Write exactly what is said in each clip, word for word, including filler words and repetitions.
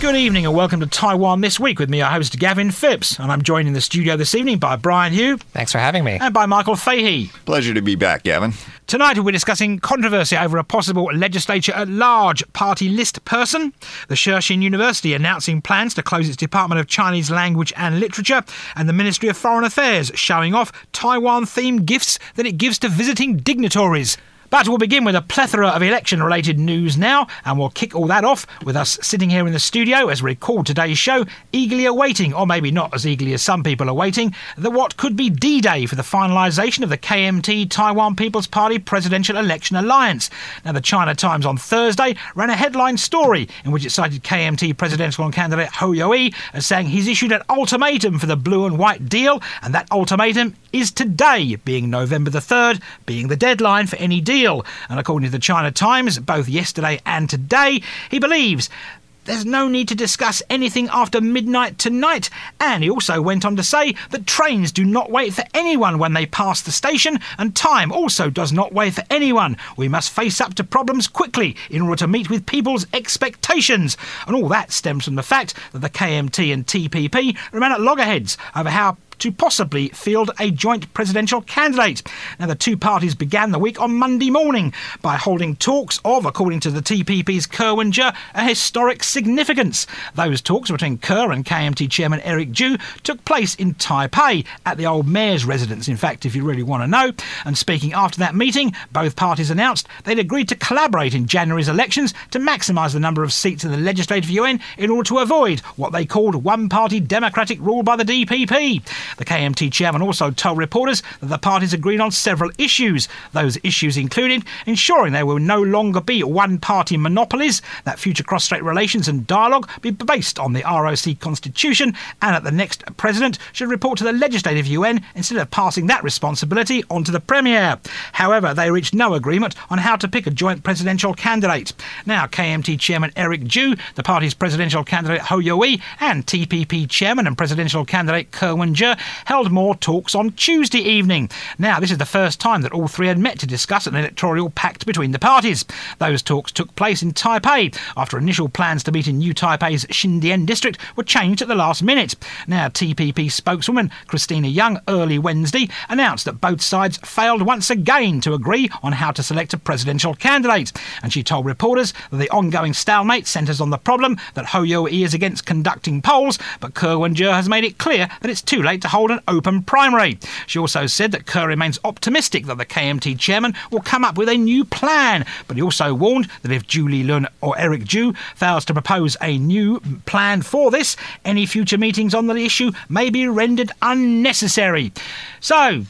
Good evening and welcome to Taiwan This Week with me, your host, Gavin Phipps. And I'm joined in the studio this evening by Brian Hugh. Thanks for having me. And by Michael Fahey. Pleasure to be back, Gavin. Tonight we'll be discussing controversy over a possible legislature at large party list person, the Shih Hsin University announcing plans to close its Department of Chinese Language and Literature, and the Ministry of Foreign Affairs showing off Taiwan-themed gifts that it gives to visiting dignitaries. But we'll begin with a plethora of election-related news now, and we'll kick all that off with us sitting here in the studio as we record today's show, eagerly awaiting, or maybe not as eagerly as some people are waiting, the what could be D-Day for the finalisation of the K M T Taiwan People's Party Presidential Election Alliance. Now, the China Times on Thursday ran a headline story in which it cited K M T presidential candidate Ho Yu-ih as saying he's issued an ultimatum for the blue and white deal, and that ultimatum is today, being November the third, being the deadline for any deal. And according to the China Times, both yesterday and today, he believes there's no need to discuss anything after midnight tonight. And he also went on to say that trains do not wait for anyone when they pass the station, and time also does not wait for anyone. We must face up to problems quickly in order to meet with people's expectations. And all that stems from the fact that the K M T and T P P remain at loggerheads over how to possibly field a joint presidential candidate. Now, the two parties began the week on Monday morning by holding talks of, according to the T P P's Kerwin Chu, a historic significance. Those talks between Kerr and K M T chairman Eric Chu took place in Taipei at the old mayor's residence, in fact, if you really want to know. And speaking after that meeting, both parties announced they'd agreed to collaborate in January's elections to maximise the number of seats in the legislative U N in order to avoid what they called one-party democratic rule by the D P P. The K M T chairman also told reporters that the parties agreed on several issues. Those issues included ensuring there will no longer be one-party monopolies, that future cross-strait relations and dialogue be based on the R O C constitution, and that the next president should report to the legislative U N instead of passing that responsibility on to the premier. However, they reached no agreement on how to pick a joint presidential candidate. Now, K M T chairman Eric Chu, the party's presidential candidate Ho Yu-ih, and T P P chairman and presidential candidate Kerwin Chu held more talks on Tuesday evening. Now, this is the first time that all three had met to discuss an electoral pact between the parties. Those talks took place in Taipei after initial plans to meet in New Taipei's Xindian district were changed at the last minute. Now, T P P spokeswoman Christina Young early Wednesday announced that both sides failed once again to agree on how to select a presidential candidate. And she told reporters that the ongoing stalemate centres on the problem that Ho Yu-ih is against conducting polls, but Kerwin Chu has made it clear that it's too late to hold an open primary. She also said that Kerr remains optimistic that the K M T chairman will come up with a new plan, but he also warned that if Julie Lunn or Eric Chu fails to propose a new plan for this, any future meetings on the issue may be rendered unnecessary. So,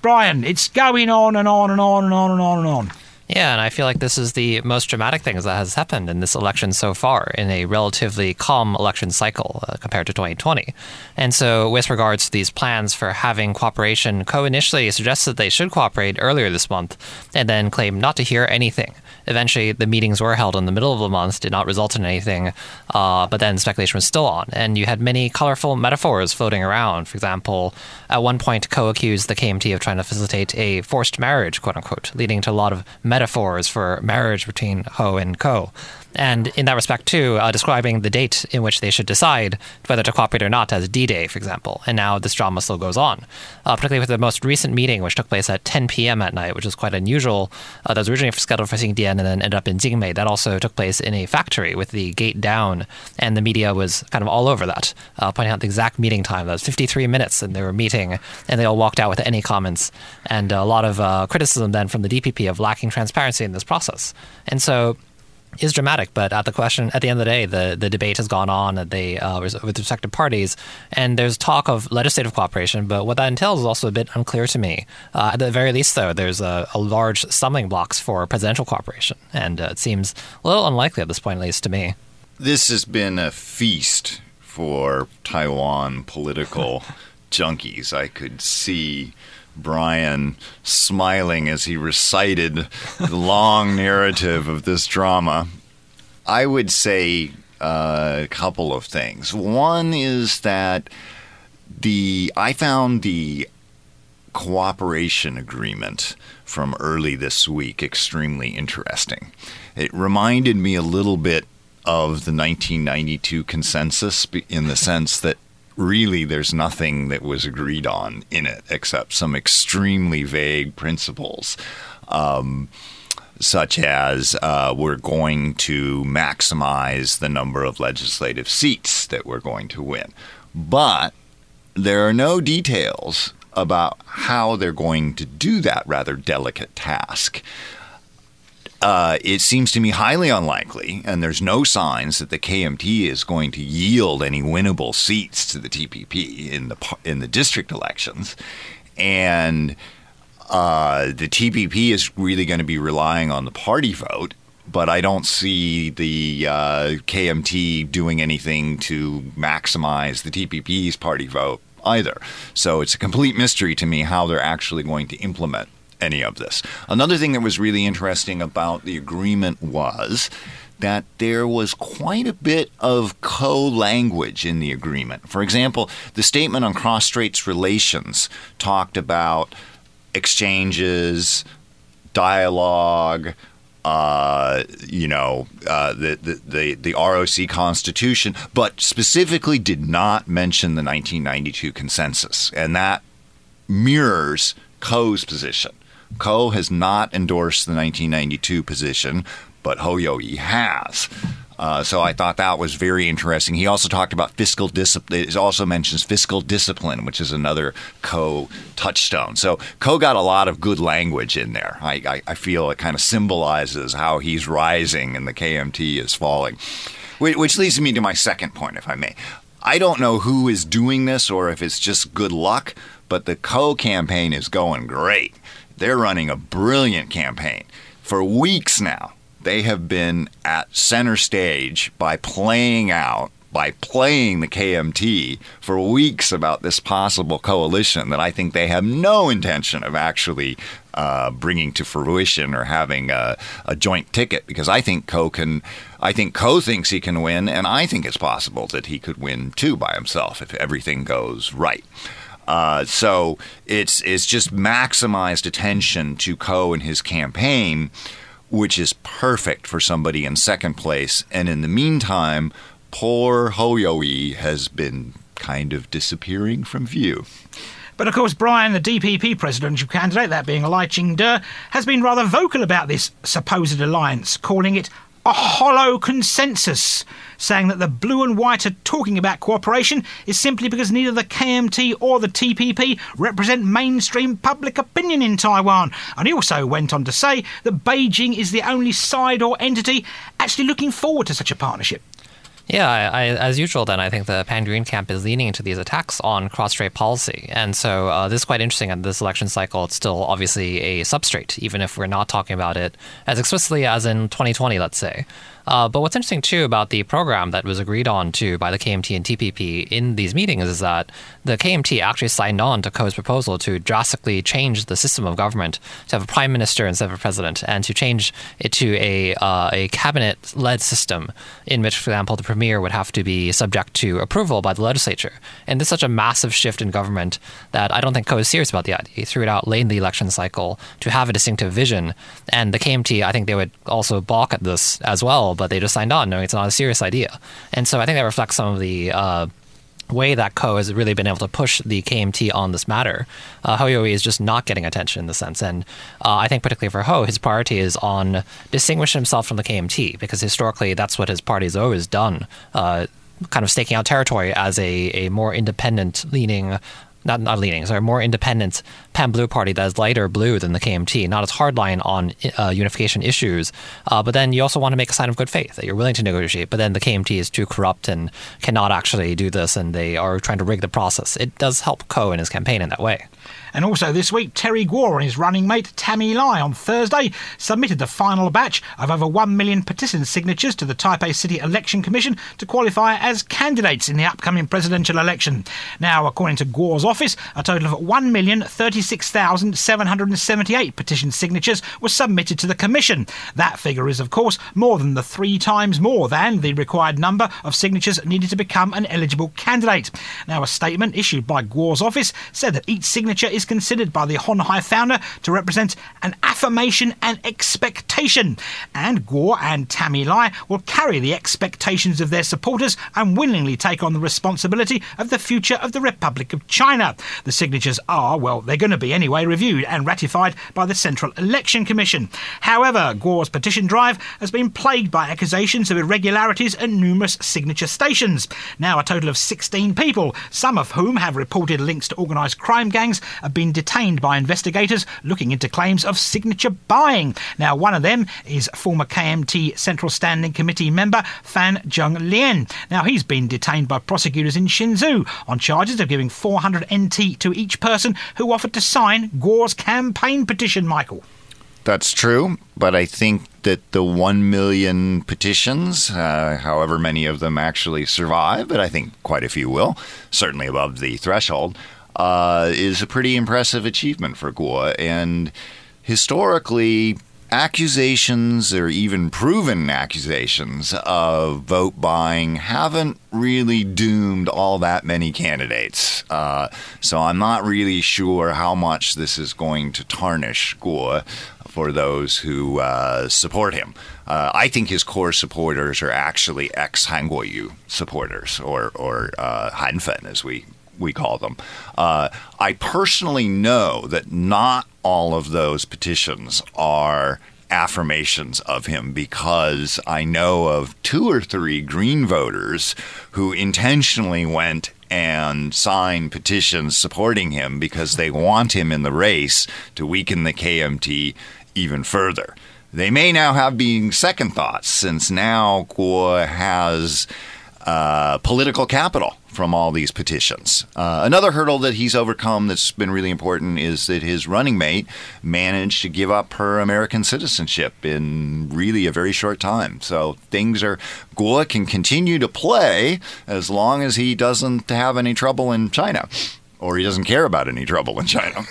Brian, it's going on and on and on and on and on and on. Yeah, and I feel like this is the most dramatic thing that has happened in this election so far, in a relatively calm election cycle uh, compared to twenty twenty. And so with regards to these plans for having cooperation, Ko initially suggested they should cooperate earlier this month and then claimed not to hear anything. Eventually, the meetings were held in the middle of the month, did not result in anything, uh, but then speculation was still on. And you had many colorful metaphors floating around. For example, at one point, Ko accused the K M T of trying to facilitate a forced marriage, quote-unquote, leading to a lot of metaphors. metaphors for marriage between Ho and Ko. And in that respect, too, uh, describing the date in which they should decide whether to cooperate or not as D-Day, for example. And now this drama still goes on, uh, particularly with the most recent meeting, which took place at ten p.m. at night, which was quite unusual. Uh, that was originally scheduled for Xindian and then ended up in Jingmei. That also took place in a factory with the gate down, and the media was kind of all over that, uh, pointing out the exact meeting time. That was fifty-three minutes, and they were meeting, and they all walked out without any comments. And a lot of uh, criticism then from the D P P of lacking transparency in this process. And so is dramatic, but at the question, at the end of the day, the, the debate has gone on at the, uh, with respect to parties, and there's talk of legislative cooperation, but what that entails is also a bit unclear to me. Uh, at the very least, though, there's a, a large stumbling blocks for presidential cooperation, and uh, it seems a little unlikely at this point, at least to me. This has been a feast for Taiwan political junkies. I could see Brian smiling as he recited the long narrative of this drama. I would say uh, a couple of things. One is that The I found the cooperation agreement from early this week extremely interesting. It reminded me a little bit of the nineteen ninety-two consensus in the sense that really there's nothing that was agreed on in it except some extremely vague principles, um, such as uh, we're going to maximize the number of legislative seats that we're going to win. But there are no details about how they're going to do that rather delicate task. Uh, it seems to me highly unlikely, and there's no signs that the K M T is going to yield any winnable seats to the T P P in the in the district elections, and uh, the T P P is really going to be relying on the party vote. But I don't see the uh, K M T doing anything to maximize the T P P's party vote either. So it's a complete mystery to me how they're actually going to implement any of this. Another thing that was really interesting about the agreement was that there was quite a bit of co-language in the agreement. For example, the statement on cross-straits relations talked about exchanges, dialogue, Uh, you know, uh, the, the, the, the R O C Constitution, but specifically did not mention the nineteen ninety-two consensus. And that mirrors Ko's position. Ko has not endorsed the nineteen ninety-two position, but Hou Yu-ih has. Uh, so I thought that was very interesting. He also talked about fiscal discipline. It also mentions fiscal discipline, which is another Ko touchstone. So Ko got a lot of good language in there. I, I, I feel it kind of symbolizes how he's rising and the K M T is falling, which, which leads me to my second point, if I may. I don't know who is doing this or if it's just good luck, but the Ko campaign is going great. They're running a brilliant campaign. For weeks now, they have been at center stage by playing out, by playing the K M T for weeks about this possible coalition that I think they have no intention of actually uh, bringing to fruition or having a, a joint ticket, because I think Ko can, I think Ko thinks he can win, and I think it's possible that he could win too by himself if everything goes right. Uh, so it's it's just maximized attention to Ko and his campaign, which is perfect for somebody in second place. And in the meantime, poor Hou Yu-ih has been kind of disappearing from view. But of course, Brian, the D P P presidential candidate, that being Lai Ching-te, has been rather vocal about this supposed alliance, calling it a hollow consensus, saying that the blue and white are talking about cooperation is simply because neither the K M T or the T P P represent mainstream public opinion in Taiwan. And he also went on to say that Beijing is the only side or entity actually looking forward to such a partnership. Yeah, I, I, as usual, then, I think the Pan-Green camp is leaning into these attacks on cross-strait policy. And so uh, this is quite interesting. And this election cycle, it's still obviously a substrate, even if we're not talking about it as explicitly as in twenty twenty, let's say. Uh, but what's interesting, too, about the program that was agreed on to by the K M T and T P P in these meetings is that the K M T actually signed on to Ko's proposal to drastically change the system of government to have a prime minister instead of a president, and to change it to a, uh, a cabinet-led system in which, for example, the premier would have to be subject to approval by the legislature. And this is such a massive shift in government that I don't think Ko is serious about the idea. He threw it out late in the election cycle to have a distinctive vision. And the K M T, I think they would also balk at this as well, but they just signed on knowing it's not a serious idea. And so I think that reflects some of the uh, way that Ko has really been able to push the K M T on this matter. Uh, Hou Yu-ih is just not getting attention in the sense. And uh, I think particularly for Ho, his priority is on distinguishing himself from the K M T, because historically that's what his party has always done, uh, kind of staking out territory as a, a more independent-leaning Not not leaning, sorry, more independent pan-blue party that is lighter blue than the K M T, not as hardline on uh, unification issues. Uh, but then you also want to make a sign of good faith that you're willing to negotiate. But then the K M T is too corrupt and cannot actually do this, and they are trying to rig the process. It does help Ko in his campaign in that way. And also this week, Terry Gou and his running mate Tammy Lai on Thursday submitted the final batch of over one million petition signatures to the Taipei City Election Commission to qualify as candidates in the upcoming presidential election. Now, according to Gou's office, a total of one million thirty-six thousand twenty-six thousand seven hundred seventy-eight petition signatures were submitted to the Commission. That figure is, of course, more than the three times more than the required number of signatures needed to become an eligible candidate. Now, a statement issued by Guo's office said that each signature is considered by the Honhai founder to represent an affirmation and expectation, and Guo and Tammy Lai will carry the expectations of their supporters and willingly take on the responsibility of the future of the Republic of China. The signatures are, well, they're going to be anyway, reviewed and ratified by the Central Election Commission. However, Guo's petition drive has been plagued by accusations of irregularities at numerous signature stations. Now, a total of sixteen people, some of whom have reported links to organised crime gangs, have been detained by investigators looking into claims of signature buying. Now, one of them is former K M T Central Standing Committee member Fan Jung Lien. Now, he's been detained by prosecutors in Shenzhou on charges of giving four hundred N T to each person who offered to sign Guo's campaign petition, Michael. That's true, but I think that the one million petitions, uh, however many of them actually survive, but I think quite a few will, certainly above the threshold, Uh, is a pretty impressive achievement for Guo. And historically, accusations or even proven accusations of vote buying haven't really doomed all that many candidates. Uh, so I'm not really sure how much this is going to tarnish Guo for those who uh, support him. Uh, I think his core supporters are actually ex-Han Kuo-yu supporters, or, or uh, Hanfen, as we we call them. Uh, I personally know that not all of those petitions are affirmations of him, because I know of two or three Green voters who intentionally went and signed petitions supporting him because they want him in the race to weaken the K M T even further. They may now have been second thoughts, since now Guo has uh, political capital from all these petitions. Uh, another hurdle that he's overcome that's been really important is that his running mate managed to give up her American citizenship in really a very short time. So things are, Guo can continue to play as long as he doesn't have any trouble in China, or he doesn't care about any trouble in China.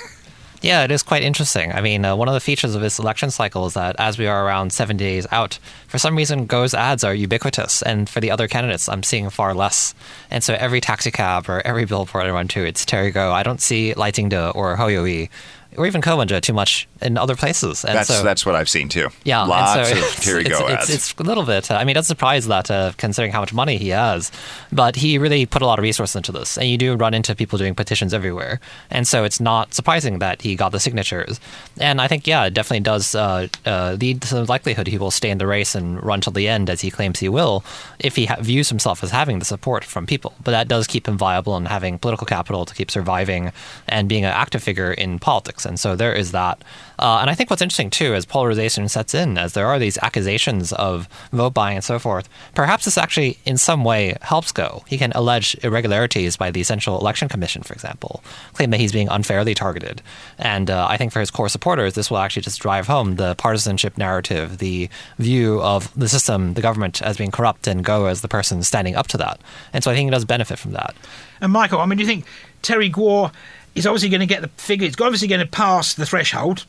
Yeah, it is quite interesting. I mean, uh, one of the features of this election cycle is that as we are around seven days out, for some reason, Guo's ads are ubiquitous. And for the other candidates, I'm seeing far less. And so every taxi cab or every billboard I run to, it's Terry Gou. I don't see Lai Ching-te or Hou Yu-ih or even Ko Wen-je too much in other places. And that's, so, that's what I've seen, too. Yeah. Lots so of Terry Gou ads. It's, it's, it's a little bit. Uh, I mean, that's a surprise that, uh, considering how much money he has. But he really put a lot of resources into this. And you do run into people doing petitions everywhere. And so it's not surprising that he got the signatures. And I think, yeah, it definitely does uh, uh, lead to the likelihood he will stay in the race and run till the end, as he claims he will, if he ha- views himself as having the support from people. But that does keep him viable and having political capital to keep surviving and being an active figure in politics. And so there is that. Uh, and I think what's interesting, too, as polarization sets in, as there are these accusations of vote buying and so forth, perhaps this actually in some way helps Guo. He can allege irregularities by the Central Election Commission, for example, claim that he's being unfairly targeted. And uh, I think for his core supporters, this will actually just drive home the partisanship narrative, the view of the system, the government, as being corrupt, and Guo as the person standing up to that. And so I think he does benefit from that. And Michael, I mean, do you think Terry Gou is obviously going to get the figure? It's obviously going to pass the threshold,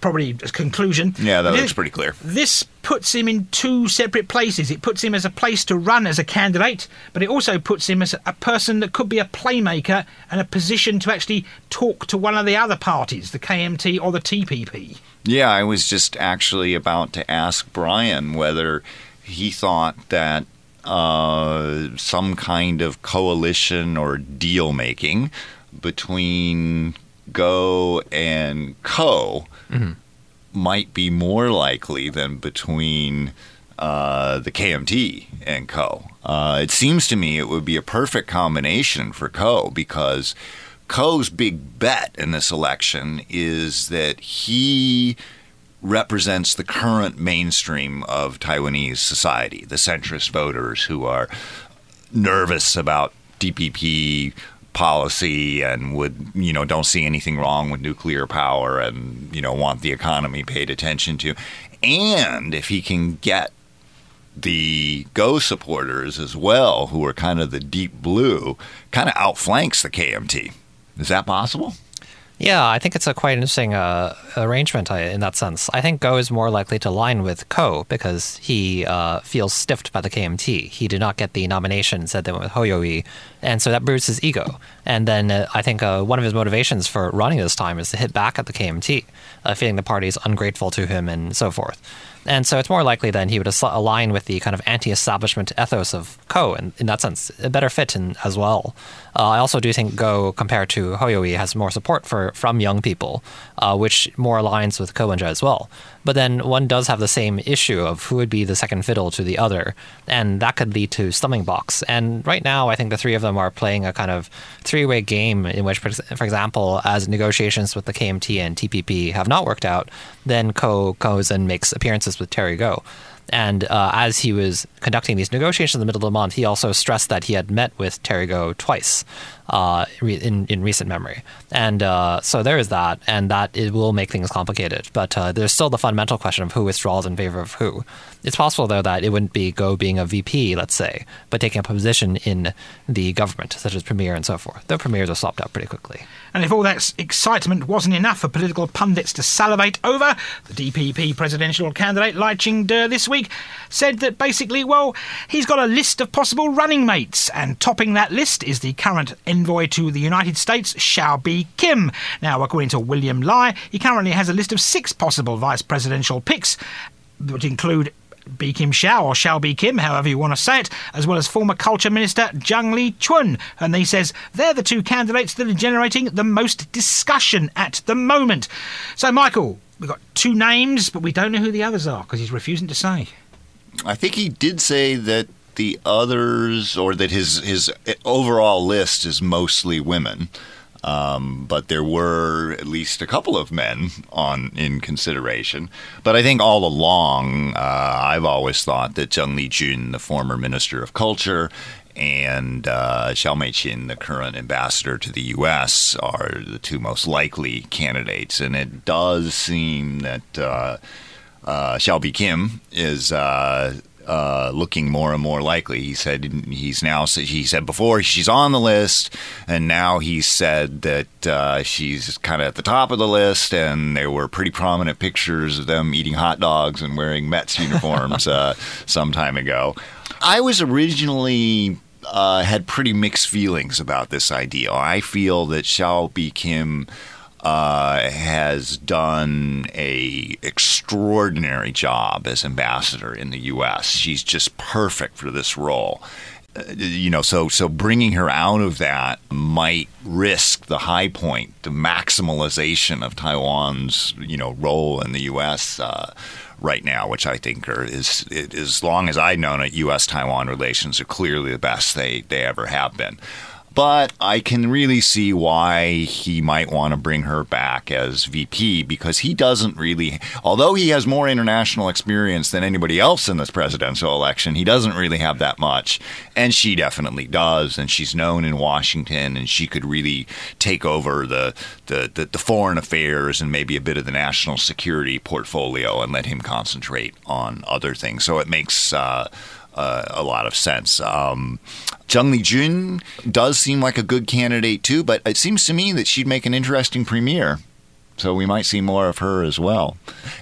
probably a conclusion. Yeah, that looks pretty clear. This puts him in two separate places. It puts him as a place to run as a candidate, but it also puts him as a person that could be a playmaker and a position to actually talk to one of the other parties, the K M T or the T P P. Yeah, I was just actually about to ask Brian whether he thought that uh, some kind of coalition or deal-making between Guo and Ko mm-hmm. might be more likely than between uh, the K M T and Ko. Uh, it seems to me it would be a perfect combination for Ko, because Ko's big bet in this election is that he represents the current mainstream of Taiwanese society, the centrist voters who are nervous about D P P policy and would, you know, don't see anything wrong with nuclear power and, you know, want the economy paid attention to. And if he can get the Guo supporters as well, who are kind of the deep blue, kind of outflanks the K M T. Is that possible? Yeah, I think it's a quite interesting uh, arrangement in that sense. I think Gou is more likely to align with Ko because he uh, feels stiffed by the K M T. He did not get the nominations that they went with Ho Yu-wei, and so that bruised his ego. And then uh, I think uh, one of his motivations for running this time is to hit back at the K M T, uh, feeling the party is ungrateful to him and so forth. And so it's more likely then he would align with the kind of anti-establishment ethos of Ko, and in that sense, a better fit in as well. Uh, I also do think Gou, compared to Ho Yu-wei, has more support for from young people, uh, which more aligns with Ko Wen-je as well. But then one does have the same issue of who would be the second fiddle to the other, and that could lead to stumbling blocks. And right now, I think the three of them are playing a kind of three-way game in which, for example, as negotiations with the K M T and T P P have not worked out, then Ko goes and makes appearances with Terry Gou. And uh, as he was conducting these negotiations in the middle of the month, he also stressed that he had met with Terry Gou twice uh, in, in recent memory. And uh, so there is that, and that it will make things complicated. But uh, there's still the fundamental question of who withdraws in favor of who. It's possible, though, that it wouldn't be Gou being a V P, let's say, but taking up a position in the government, such as premier and so forth. Though premiers are swapped out pretty quickly. And if all that excitement wasn't enough for political pundits to salivate over, the D P P presidential candidate Lai Ching-te this week said that basically, well, he's got a list of possible running mates, and topping that list is the current envoy to the United States, Xiao Bi-khim. Now, according to William Lai, he currently has a list of six possible vice presidential picks, which include Bi-khim Xiao, or Xiao Bi-khim, however you want to say it, as well as former culture minister Zhang Li Chun. And he says they're the two candidates that are generating the most discussion at the moment. So, Michael, we've got two names, but we don't know who the others are because he's refusing to say. I think he did say that the others, or that his, his overall list is mostly women. Um, but there were at least a couple of men on in consideration. But I think all along, uh, I've always thought that Zhang Lichun, the former Minister of Culture, and uh, Xiao Meijin, the current ambassador to the U S, are the two most likely candidates. And it does seem that uh, uh, Xiao Bi-khim is Uh, Uh, looking more and more likely. He said he's now, he said before she's on the list, and now he said that uh, she's kind of at the top of the list, and there were pretty prominent pictures of them eating hot dogs and wearing Mets uniforms uh, some time ago. I was originally uh, had pretty mixed feelings about this idea. I feel that Xiao Bi-khim Uh, has done a extraordinary job as ambassador in the U S. She's just perfect for this role. Uh, you know, so so bringing her out of that might risk the high point, the maximalization of Taiwan's, you know, role in the U S uh, right now, which I think are, is, it, as long as I've known it, U S Taiwan relations are clearly the best they, they ever have been. But I can really see why he might want to bring her back as V P, because he doesn't really, although he has more international experience than anybody else in this presidential election, he doesn't really have that much. And she definitely does. And she's known in Washington, and she could really take over the, the, the, the foreign affairs and maybe a bit of the national security portfolio and let him concentrate on other things. So it makes uh, uh, a lot of sense. Um Zhang Lichun does seem like a good candidate, too, but it seems to me that she'd make an interesting premier. So we might see more of her as well.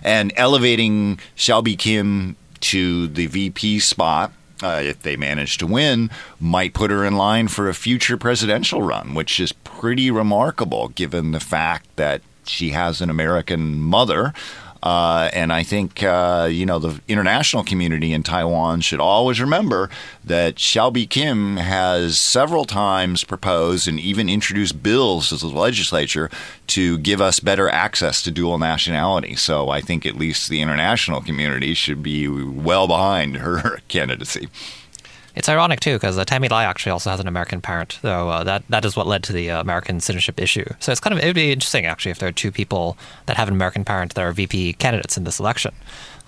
And elevating Xiao Bi-khim to the V P spot, uh, if they manage to win, might put her in line for a future presidential run, which is pretty remarkable given the fact that she has an American mother. Uh, and I think, uh, you know, the international community in Taiwan should always remember that Xiao Bi-khim has several times proposed and even introduced bills to the legislature to give us better access to dual nationality. So I think at least the international community should be well behind her candidacy. It's ironic, too, because uh, Tammy Lai actually also has an American parent, though uh, that, that is what led to the uh, American citizenship issue. So it's kind of, it would be interesting, actually, if there are two people that have an American parent that are V P candidates in this election.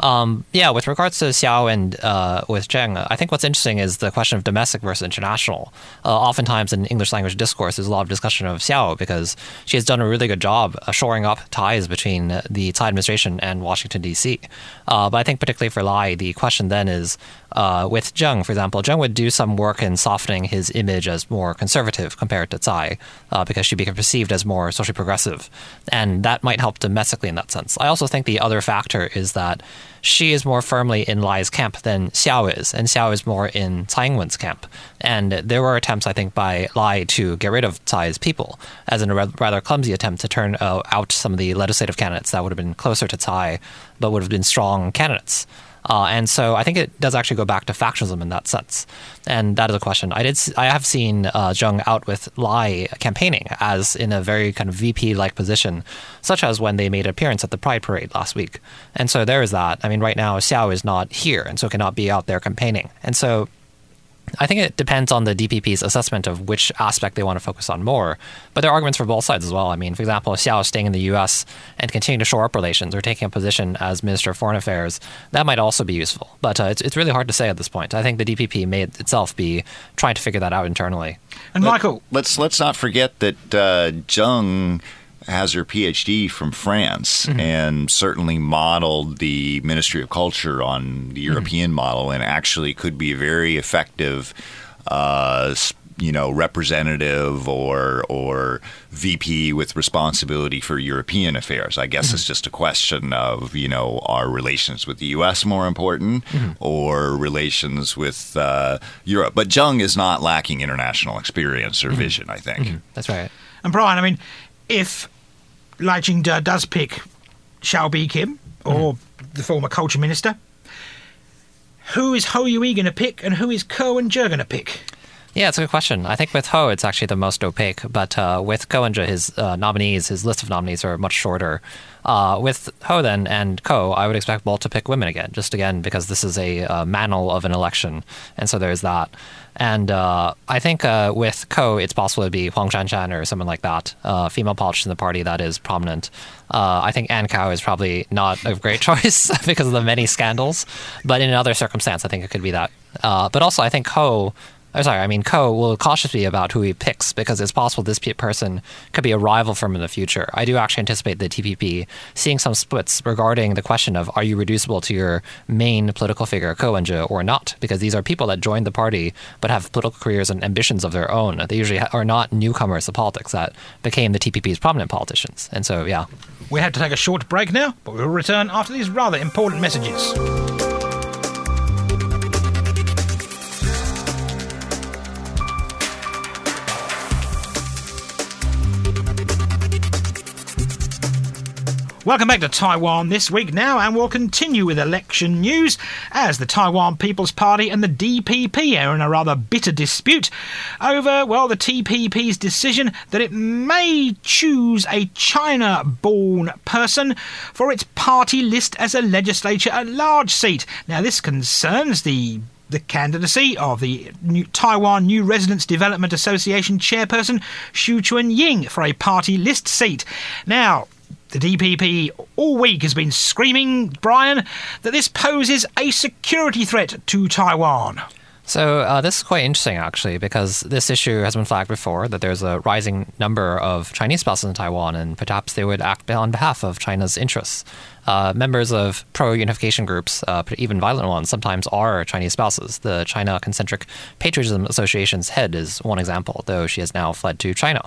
Um, yeah, with regards to Xiao and uh, with Zhang, I think what's interesting is the question of domestic versus international. Uh, oftentimes in English language discourse, there's a lot of discussion of Xiao because she has done a really good job shoring up ties between the Tsai administration and Washington, D C. Uh, but I think particularly for Lai, the question then is, uh, with Zheng, for example, Zheng would do some work in softening his image as more conservative compared to Tsai uh, because she became perceived as more socially progressive. And that might help domestically in that sense. I also think the other factor is that she is more firmly in Lai's camp than Xiao is, and Xiao is more in Tsai Ing-wen's camp. And there were attempts, I think, by Lai to get rid of Tsai's people, as in a rather clumsy attempt to turn uh, out some of the legislative candidates that would have been closer to Tsai, but would have been strong candidates. Uh, and so I think it does actually go back to factionalism in that sense. And that is a question. I did. I have seen uh, Zheng out with Lai campaigning as in a very kind of V P-like position, such as when they made an appearance at the Pride Parade last week. And so there is that. I mean, right now, Xiao is not here and so cannot be out there campaigning. And so I think it depends on the D P P's assessment of which aspect they want to focus on more. But there are arguments for both sides as well. I mean, for example, Xiao staying in the U S and continuing to shore up relations or taking a position as Minister of Foreign Affairs, that might also be useful. But uh, it's, it's really hard to say at this point. I think the D P P may itself be trying to figure that out internally. And Let, Michael, let's let's not forget that uh, Zheng has her P H D from France mm-hmm. and certainly modeled the Ministry of Culture on the European mm-hmm. model, and actually could be very effective, uh, you know, representative or or V P with responsibility for European affairs. I guess mm-hmm. it's just a question of, you know, are relations with the U S more important mm-hmm. or relations with uh, Europe? But Zheng is not lacking international experience or mm-hmm. vision, I think. Mm-hmm. That's right. And Brian, I mean, if Lai Ching-te does pick Xiao Bi-khim, or mm. the former culture minister, who is Hou Yu-ih going to pick and who is Ko Wen-je going to pick? Yeah, it's a good question. I think with Ho, it's actually the most opaque. But uh, with Ko Wen-je, his uh, nominees, his list of nominees are much shorter. Uh, with Ho then and Ko, I would expect both to pick women again, just again because this is a uh, mantle of an election. And so there's that. And uh, I think uh, with Ko, it's possible to be Huang Shanshan or someone like that, uh, female politician in the party that is prominent. Uh, I think Ann Cao is probably not a great choice because of the many scandals. But in another circumstance, I think it could be that. Uh, but also, I think Ho... I'm sorry, I mean, Ko will cautiously about who he picks because it's possible this person could be a rival for him in the future. I do actually anticipate the T P P seeing some splits regarding the question of are you reducible to your main political figure, Ko Wen-je, or not? Because these are people that joined the party but have political careers and ambitions of their own. They usually are not newcomers to politics that became the T P P's prominent politicians. And so, yeah. We have to take a short break now, but we'll return after these rather important messages. Welcome back to Taiwan This Week now, and we'll continue with election news as the Taiwan People's Party and the D P P are in a rather bitter dispute over, well, the T P P's decision that it may choose a China-born person for its party list as a legislature-at-large seat. Now, this concerns the... the candidacy of the new Taiwan New Residence Development Association chairperson Xu Chuan Ying for a party list seat. Now, the D P P all week has been screaming, Brian, that this poses a security threat to Taiwan. So uh, this is quite interesting, actually, because this issue has been flagged before, that there's a rising number of Chinese spouses in Taiwan, and perhaps they would act on behalf of China's interests. Uh, members of pro-unification groups, uh, even violent ones, sometimes are Chinese spouses. The China Concentric Patriotism Association's head is one example, though she has now fled to China.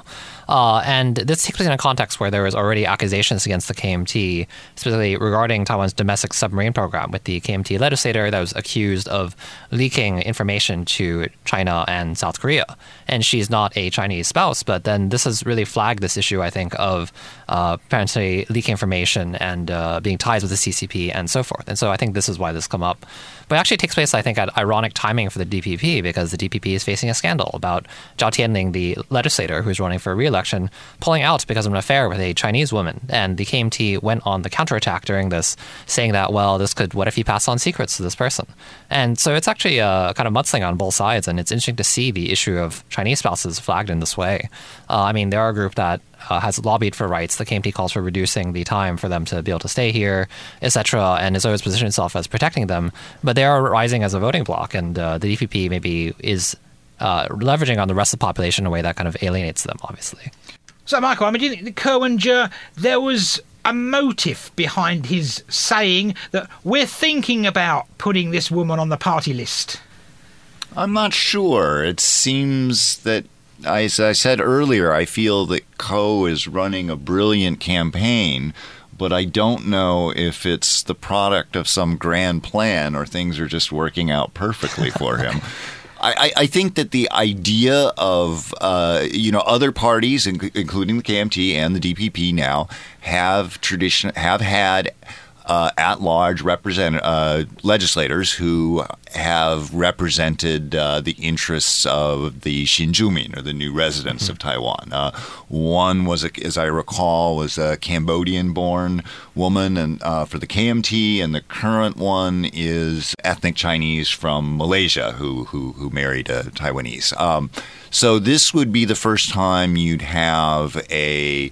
Uh, and this takes place in a context where there was already accusations against the K M T, specifically regarding Taiwan's domestic submarine program, with the K M T legislator that was accused of leaking information to China and South Korea. And she's not a Chinese spouse, but then this has really flagged this issue, I think, of uh, apparently leaking information and uh, being ties with the C C P and so forth. And so I think this is why this come up. But it actually takes place, I think, at ironic timing for the D P P, because the D P P is facing a scandal about Zhao Tianling, the legislator who's running for re-election, pulling out because of an affair with a Chinese woman. And the K M T went on the counterattack during this, saying that, well, this could, what if he passed on secrets to this person? And so it's actually a kind of mudsling on both sides, and it's interesting to see the issue of Chinese spouses flagged in this way. Uh, I mean, there are a group that uh, has lobbied for rights. The K M T calls for reducing the time for them to be able to stay here, et cetera, and has always positioned itself as protecting them. But they are rising as a voting bloc, and uh, the D P P maybe is uh, leveraging on the rest of the population in a way that kind of alienates them, obviously. So, Michael, I mean, do you think the Ko Wen-je, there was a motive behind his saying that we're thinking about putting this woman on the party list? I'm not sure. It seems that, as I said earlier, I feel that Ko is running a brilliant campaign, but I don't know if it's the product of some grand plan or things are just working out perfectly for him. I, I think that the idea of, uh, you know, other parties, including the K M T and the D P P now, have tradition have had uh, at-large represent uh, legislators who have represented uh, the interests of the Xinjumin, or the new residents mm-hmm. of Taiwan. Uh, one was, as I recall, was a Cambodian-born woman, and uh, for the K M T, and the current one is ethnic Chinese from Malaysia who who, who married a Taiwanese. Um, so this would be the first time you'd have a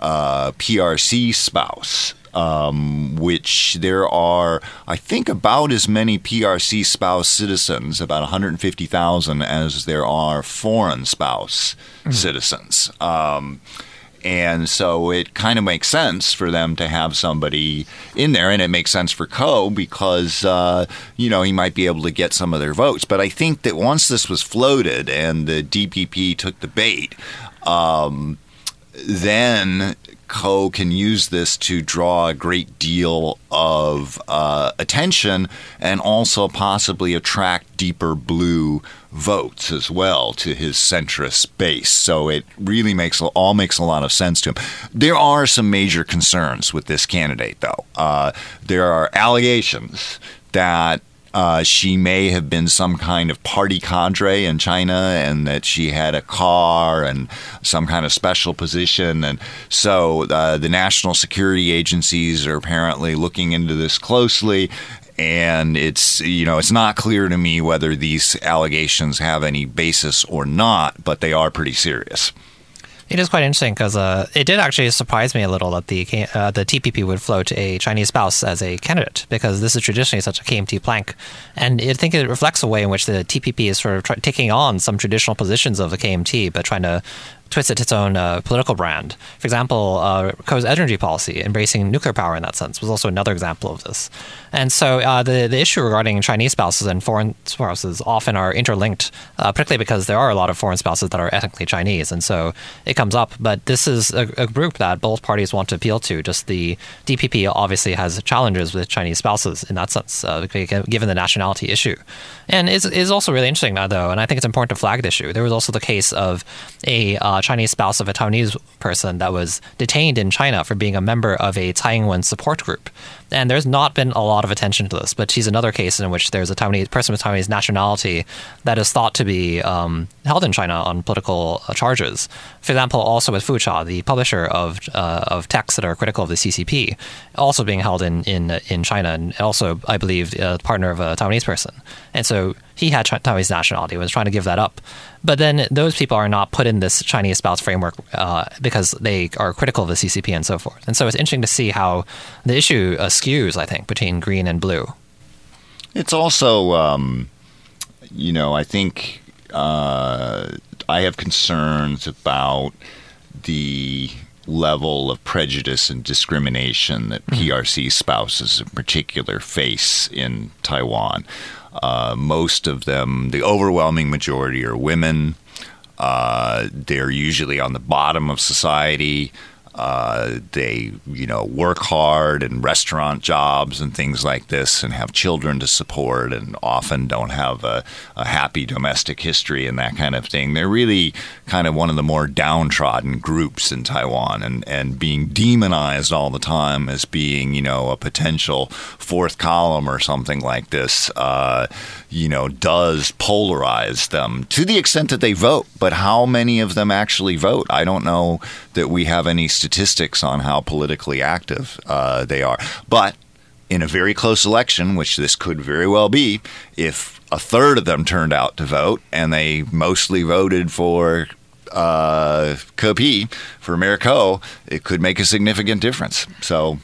uh, P R C spouse. Um, which there are, I think, about as many P R C spouse citizens, about one hundred fifty thousand, as there are foreign spouse mm-hmm. citizens. Um, and so it kind of makes sense for them to have somebody in there, and it makes sense for Ko because, uh, you know, he might be able to get some of their votes. But I think that once this was floated and the D P P took the bait, um, then Ko can use this to draw a great deal of uh, attention and also possibly attract deeper blue votes as well to his centrist base. So it really makes all makes a lot of sense to him. There are some major concerns with this candidate, though. Uh, there are allegations that Uh, she may have been some kind of party cadre in China, and that she had a car and some kind of special position. And so uh, the national security agencies are apparently looking into this closely. And it's, you know, it's not clear to me whether these allegations have any basis or not, but they are pretty serious. It is quite interesting because uh, it did actually surprise me a little that the uh, the T P P would float a Chinese spouse as a candidate, because this is traditionally such a K M T plank. And I think it reflects a way in which the T P P is sort of tra- taking on some traditional positions of the K M T, but trying to twist it to its own uh, political brand. For example, uh, Ko's energy policy, embracing nuclear power in that sense, was also another example of this. And so uh, the, the issue regarding Chinese spouses and foreign spouses often are interlinked, uh, particularly because there are a lot of foreign spouses that are ethnically Chinese, and so it comes up. But this is a, a group that both parties want to appeal to. Just the D P P obviously has challenges with Chinese spouses in that sense, uh, given the nationality issue. And it is also really interesting now, though, and I think it's important to flag the issue. There was also the case of a uh, Chinese spouse of a Taiwanese person that was detained in China for being a member of a Tsai Ing-wen support group. And there's not been a lot of attention to this, but she's another case in which there's a Taiwanese person with Taiwanese nationality that is thought to be um, held in China on political uh, charges. For example, also with Fu Cha, the publisher of uh, of texts that are critical of the C C P, also being held in in, in China, and also, I believe, a partner of a Taiwanese person. And so he had Taiwanese nationality, was trying to give that up. But then those people are not put in this Chinese spouse framework uh, because they are critical of the C C P and so forth. And so it's interesting to see how the issue uh, skews, I think, between green and blue. It's also, um, you know, I think uh, I have concerns about the level of prejudice and discrimination that mm-hmm. P R C spouses in particular face in Taiwan. Uh, most of them, the overwhelming majority, are women. Uh, they're usually on the bottom of society. Uh, they, you know, work hard in restaurant jobs and things like this, and have children to support, and often don't have a, a happy domestic history and that kind of thing. They're really kind of one of the more downtrodden groups in Taiwan, and, and being demonized all the time as being, you know, a potential fourth column or something like this, uh, you know, does polarize them to the extent that they vote. But how many of them actually vote? I don't know that we have any statistics statistics on how politically active uh, they are. But in a very close election, which this could very well be, if a third of them turned out to vote and they mostly voted for uh, Ke Pi, for Mayor Ko, it could make a significant difference. So.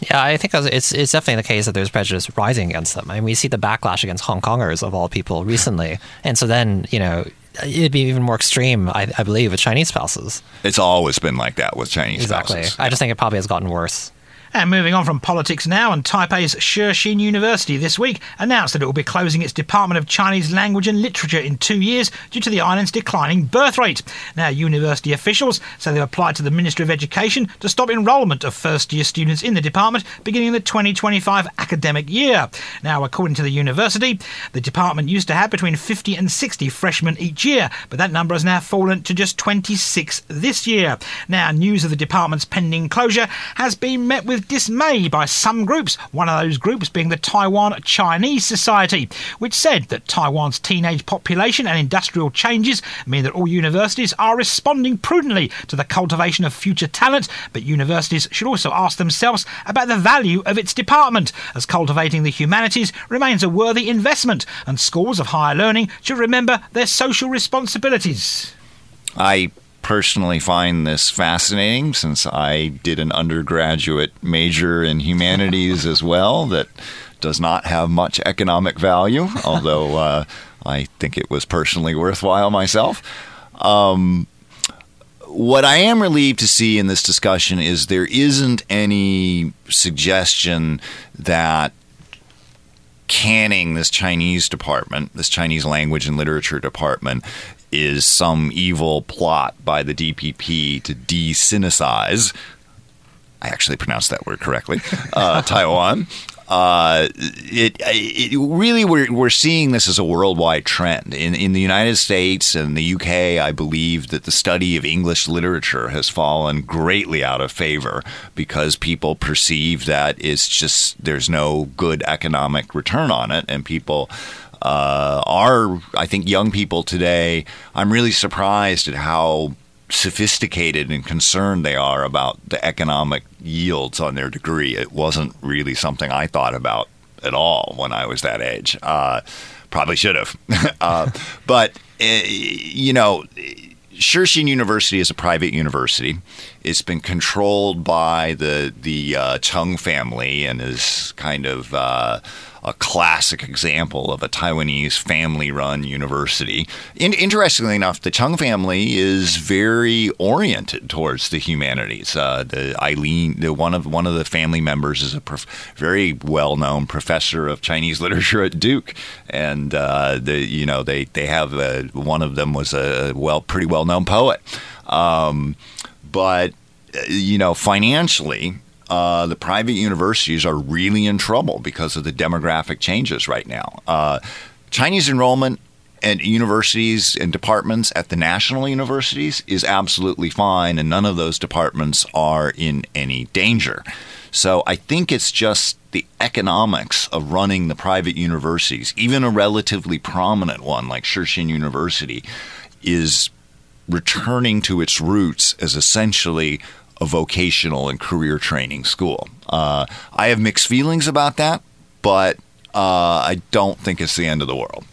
Yeah, I think it's it's definitely the case that there's prejudice rising against them. I mean, we see the backlash against Hong Kongers, of all people, recently. And so then, you know, it'd be even more extreme, I, I believe, with Chinese spouses. It's always been like that with Chinese exactly. spouses. I just think it probably has gotten worse. And moving on from politics now, and Taipei's Shih Hsin University this week announced that it will be closing its Department of Chinese Language and Literature in two years due to the island's declining birth rate. Now, university officials say they've applied to the Ministry of Education to stop enrolment of first-year students in the department beginning the twenty twenty-five academic year. Now, according to the university, the department used to have between fifty and sixty freshmen each year, but that number has now fallen to just twenty-six this year. Now, news of the department's pending closure has been met with dismay by some groups, one of those groups being the Taiwan Chinese Society, which said that Taiwan's teenage population and industrial changes mean that all universities are responding prudently to the cultivation of future talent, but universities should also ask themselves about the value of its department, as cultivating the humanities remains a worthy investment, and schools of higher learning should remember their social responsibilities. I personally find this fascinating, since I did an undergraduate major in humanities as well that does not have much economic value, although uh, I think it was personally worthwhile myself. Um, what I am relieved to see in this discussion is there isn't any suggestion that canning this Chinese department, this Chinese language and literature department, is some evil plot by the D P P to de-Sinicize, I actually pronounced that word correctly, uh, Taiwan. Uh, it, it really, we're, we're seeing this as a worldwide trend. In, in the United States and the U K, I believe that the study of English literature has fallen greatly out of favor because people perceive that it's just, there's no good economic return on it, and people... Uh, our, I think, young people today, I'm really surprised at how sophisticated and concerned they are about the economic yields on their degree. It wasn't really something I thought about at all when I was that age. Uh, probably should have. uh, but, uh, you know, Shih Hsin University is a private university. It's been controlled by the, the uh, Chung family and is kind of... Uh, a classic example of a Taiwanese family-run university. In- interestingly enough, the Cheng family is very oriented towards the humanities. Uh, the Eileen, the one of one of the family members, is a prof- very well-known professor of Chinese literature at Duke, and uh, the you know they they have a, one of them was a well pretty well-known poet, um, but you know financially. Uh, the private universities are really in trouble because of the demographic changes right now. Uh, Chinese enrollment at universities and departments at the national universities is absolutely fine, and none of those departments are in any danger. So I think it's just the economics of running the private universities, even a relatively prominent one like Shih Hsin University, is returning to its roots as essentially a vocational and career training school. Uh, I have mixed feelings about that, but uh, I don't think it's the end of the world.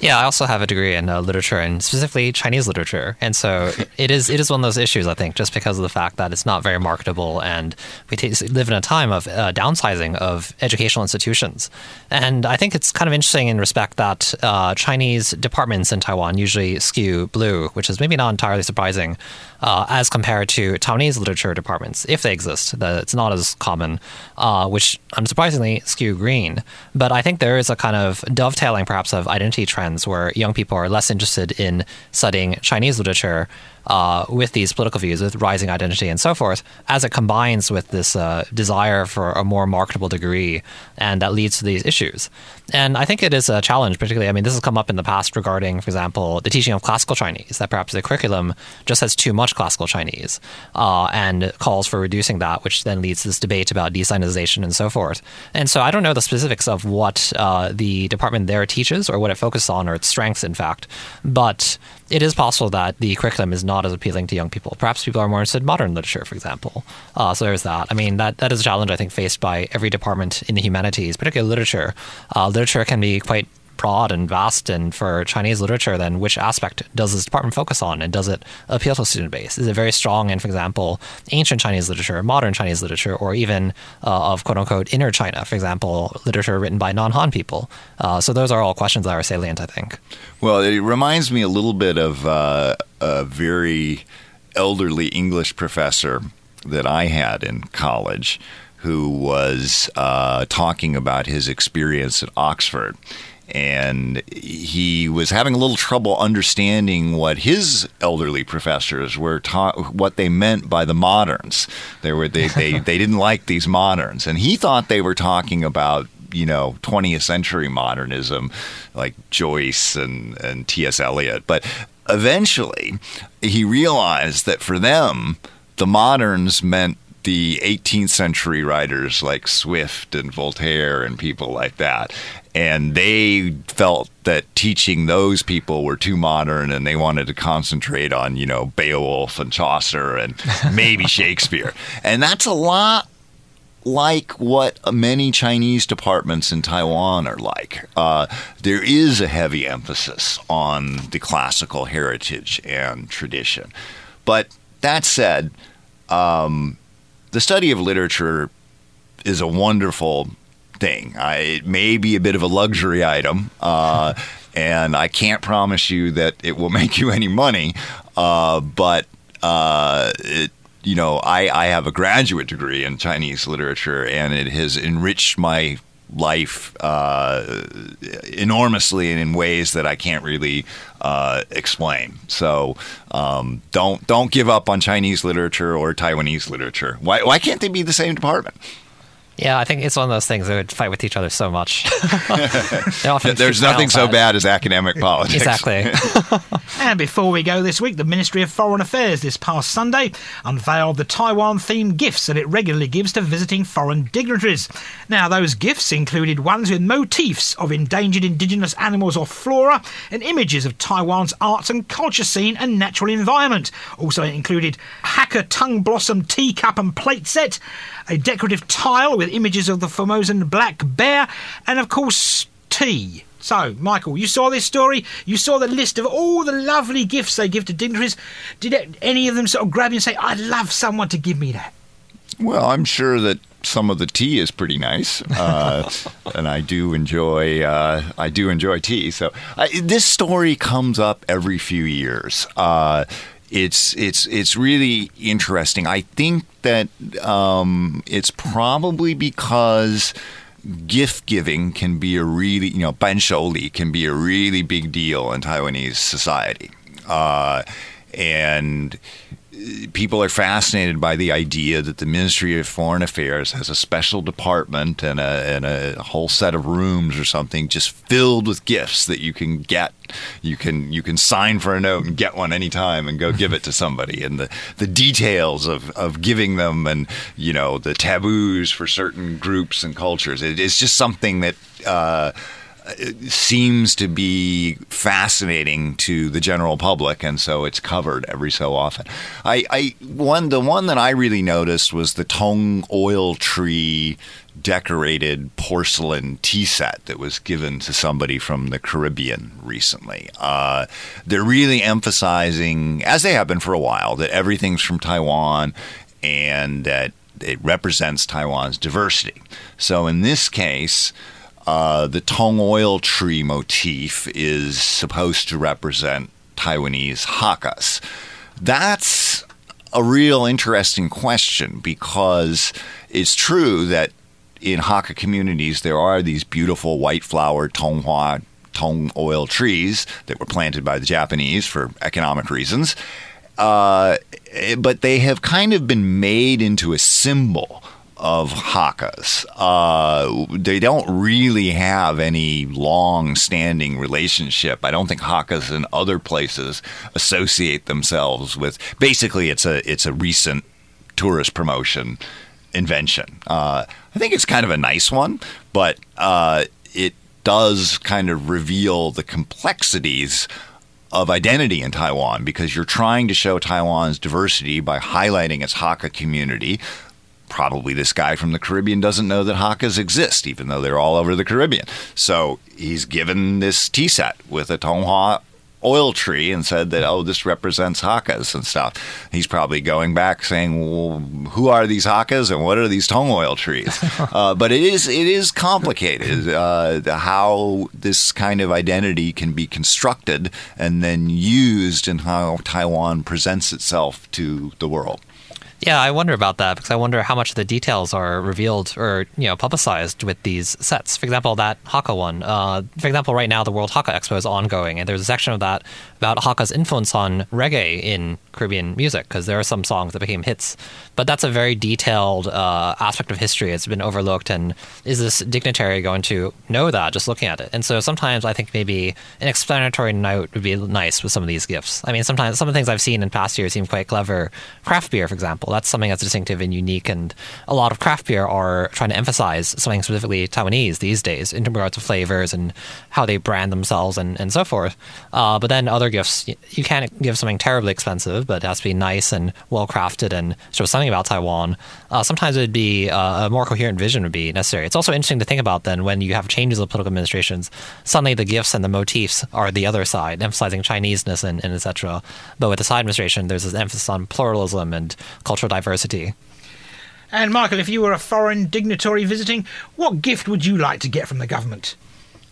Yeah, I also have a degree in uh, literature, and specifically Chinese literature. And so it is it is one of those issues, I think, just because of the fact that it's not very marketable, and we t- live in a time of uh, downsizing of educational institutions. And I think it's kind of interesting in respect that uh, Chinese departments in Taiwan usually skew blue, which is maybe not entirely surprising, uh, as compared to Taiwanese literature departments, if they exist. That it's not as common, uh, which unsurprisingly skew green. But I think there is a kind of dovetailing, perhaps, of identity trends, where young people are less interested in studying Chinese literature uh, with these political views, with rising identity and so forth, as it combines with this uh, desire for a more marketable degree, and that leads to these issues. And I think it is a challenge, particularly, I mean, this has come up in the past regarding, for example, the teaching of classical Chinese, that perhaps the curriculum just has too much classical Chinese uh, and calls for reducing that, which then leads to this debate about de-Sinization and so forth. And so I don't know the specifics of what uh, the department there teaches or what it focuses on, or its strengths, in fact. But it is possible that the curriculum is not as appealing to young people. Perhaps people are more interested in modern literature, for example. Uh, so there's that. I mean, that, that is a challenge, I think, faced by every department in the humanities, particularly literature. Uh, literature can be quite broad and vast and for Chinese literature, then which aspect does this department focus on, and does it appeal to a student base? Is it very strong in, for example, ancient Chinese literature, modern Chinese literature, or even uh, of quote-unquote inner China, for example, literature written by non-Han people? Uh, so those are all questions that are salient, I think. Well, it reminds me a little bit of uh, a very elderly English professor that I had in college who was uh, talking about his experience at Oxford. And he was having a little trouble understanding what his elderly professors were taught, what they meant by the moderns. They were they, they, they didn't like these moderns. And he thought they were talking about, you know, twentieth century modernism, like Joyce and, and T S Eliot. But eventually, he realized that for them, the moderns meant the eighteenth century writers like Swift and Voltaire and people like that. And they felt that teaching those people were too modern, and they wanted to concentrate on, you know, Beowulf and Chaucer and maybe Shakespeare. And that's a lot like what many Chinese departments in Taiwan are like. Uh, there is a heavy emphasis on the classical heritage and tradition. But that said, um, the study of literature is a wonderful thing. I, it may be a bit of a luxury item, uh, and I can't promise you that it will make you any money, uh, but uh, it, you know, I, I have a graduate degree in Chinese literature, and it has enriched my life uh, enormously and in ways that I can't really uh, explain. So um, don't don't give up on Chinese literature or Taiwanese literature. Why why can't they be the same department? Yeah, I think it's one of those things that would fight with each other so much. There's nothing so bad as academic politics. Exactly. And before we go this week, the Ministry of Foreign Affairs this past Sunday unveiled the Taiwan-themed gifts that it regularly gives to visiting foreign dignitaries. Now, those gifts included ones with motifs of endangered indigenous animals or flora and images of Taiwan's arts and culture scene and natural environment. Also, it included hacker tongue blossom teacup and plate set, a decorative tile with images of the Formosan black bear, and of course tea. So, Michael, you saw this story. You saw the list of all the lovely gifts they give to dignitaries. Did any of them sort of grab you and say, I'd love someone to give me that? Well, I'm sure that some of the tea is pretty nice, uh, and I do enjoy uh, I do enjoy tea. So I, this story comes up every few years. Uh, It's it's it's really interesting. I think that um, it's probably because gift giving can be a really, you know, bansholi can be a really big deal in Taiwanese society, uh, and people are fascinated by the idea that the Ministry of Foreign Affairs has a special department and a, and a whole set of rooms or something just filled with gifts that you can get. You can you can sign for a note and get one anytime and go give it to somebody. And the, the details of, of giving them, and, you know, the taboos for certain groups and cultures. It, it's just something that uh, seems to be fascinating to the general public, and so it's covered every so often. I, I one the one that I really noticed was the Tong oil tree decorated porcelain tea set that was given to somebody from the Caribbean recently. Uh, they're really emphasizing, as they have been for a while, that everything's from Taiwan and that it represents Taiwan's diversity. So in this case, Uh, the Tong oil tree motif is supposed to represent Taiwanese hakas. That's a real interesting question, because it's true that in Hakka communities there are these beautiful white flower Tonghua Tong oil trees that were planted by the Japanese for economic reasons. Uh, but they have kind of been made into a symbol of Hakkas. Uh, they don't really have any long-standing relationship. I don't think Hakkas in other places associate themselves with. Basically, it's a it's a recent tourist promotion invention. Uh, I think it's kind of a nice one, but uh, it does kind of reveal the complexities of identity in Taiwan, because you're trying to show Taiwan's diversity by highlighting its Hakka community, probably this guy from the Caribbean doesn't know that Hakkas exist, even though they're all over the Caribbean. So he's given this tea set with a Tonghua oil tree and said that, oh, this represents Hakkas and stuff. He's probably going back saying, well, who are these Hakkas and what are these Tong oil trees? uh, but it is it is complicated uh, how this kind of identity can be constructed and then used and how Taiwan presents itself to the world. Yeah, I wonder about that because I wonder how much of the details are revealed or, you know, publicized with these sets. For example, that Hakka one. Uh, for example, right now the World Hakka Expo is ongoing, and there's a section of that about Hakka's influence on reggae in Caribbean music because there are some songs that became hits. But that's a very detailed uh, aspect of history. It's been overlooked, and is this dignitary going to know that just looking at it? And so sometimes I think maybe an explanatory note would be nice with some of these gifts. I mean, sometimes some of the things I've seen in past years seem quite clever. Craft beer, for example. That's something that's distinctive and unique, and a lot of craft beer are trying to emphasize something specifically Taiwanese these days in regards to flavors and how they brand themselves and, and so forth. Uh, but then other gifts, you can't give something terribly expensive, but it has to be nice and well-crafted and show something about Taiwan. Uh, sometimes it would be uh, a more coherent vision would be necessary. It's also interesting to think about then when you have changes of political administrations, suddenly the gifts and the motifs are the other side, emphasizing Chineseness and, and et cetera. But with the side administration, there's this emphasis on pluralism and culture diversity. And Michael, if you were a foreign dignitary visiting, what gift would you like to get from the government?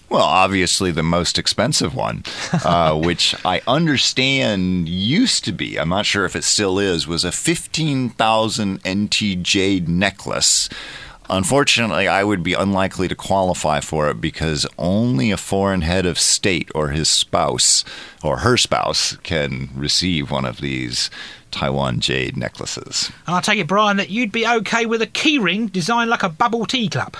Well, obviously the most expensive one, uh, which I understand used to be, I'm not sure if it still is, was a fifteen thousand N T jade necklace. Unfortunately, I would be unlikely to qualify for it because only a foreign head of state or his spouse or her spouse can receive one of these Taiwan jade necklaces. And I take it, Brian, that you'd be okay with a keyring designed like a bubble tea cup.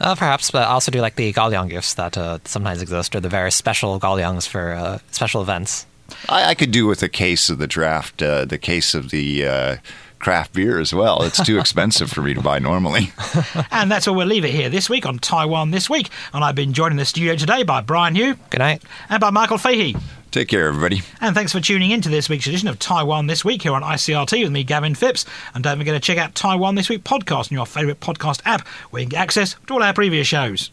Uh, perhaps, but I also do like the gaoliang gifts that uh, sometimes exist, or the very special gaoliangs for uh, special events. I, I could do with a case of the draft, uh, the case of the uh, craft beer as well. It's too expensive for me to buy normally. And that's where we'll leave it here this week on Taiwan This Week. And I've been joined in the studio today by Brian Hugh. Good night. And by Michael Fahey. Take care, everybody. And thanks for tuning in to this week's edition of Taiwan This Week here on I C R T with me, Gavin Phipps. And don't forget to check out Taiwan This Week podcast in your favourite podcast app where you can get access to all our previous shows.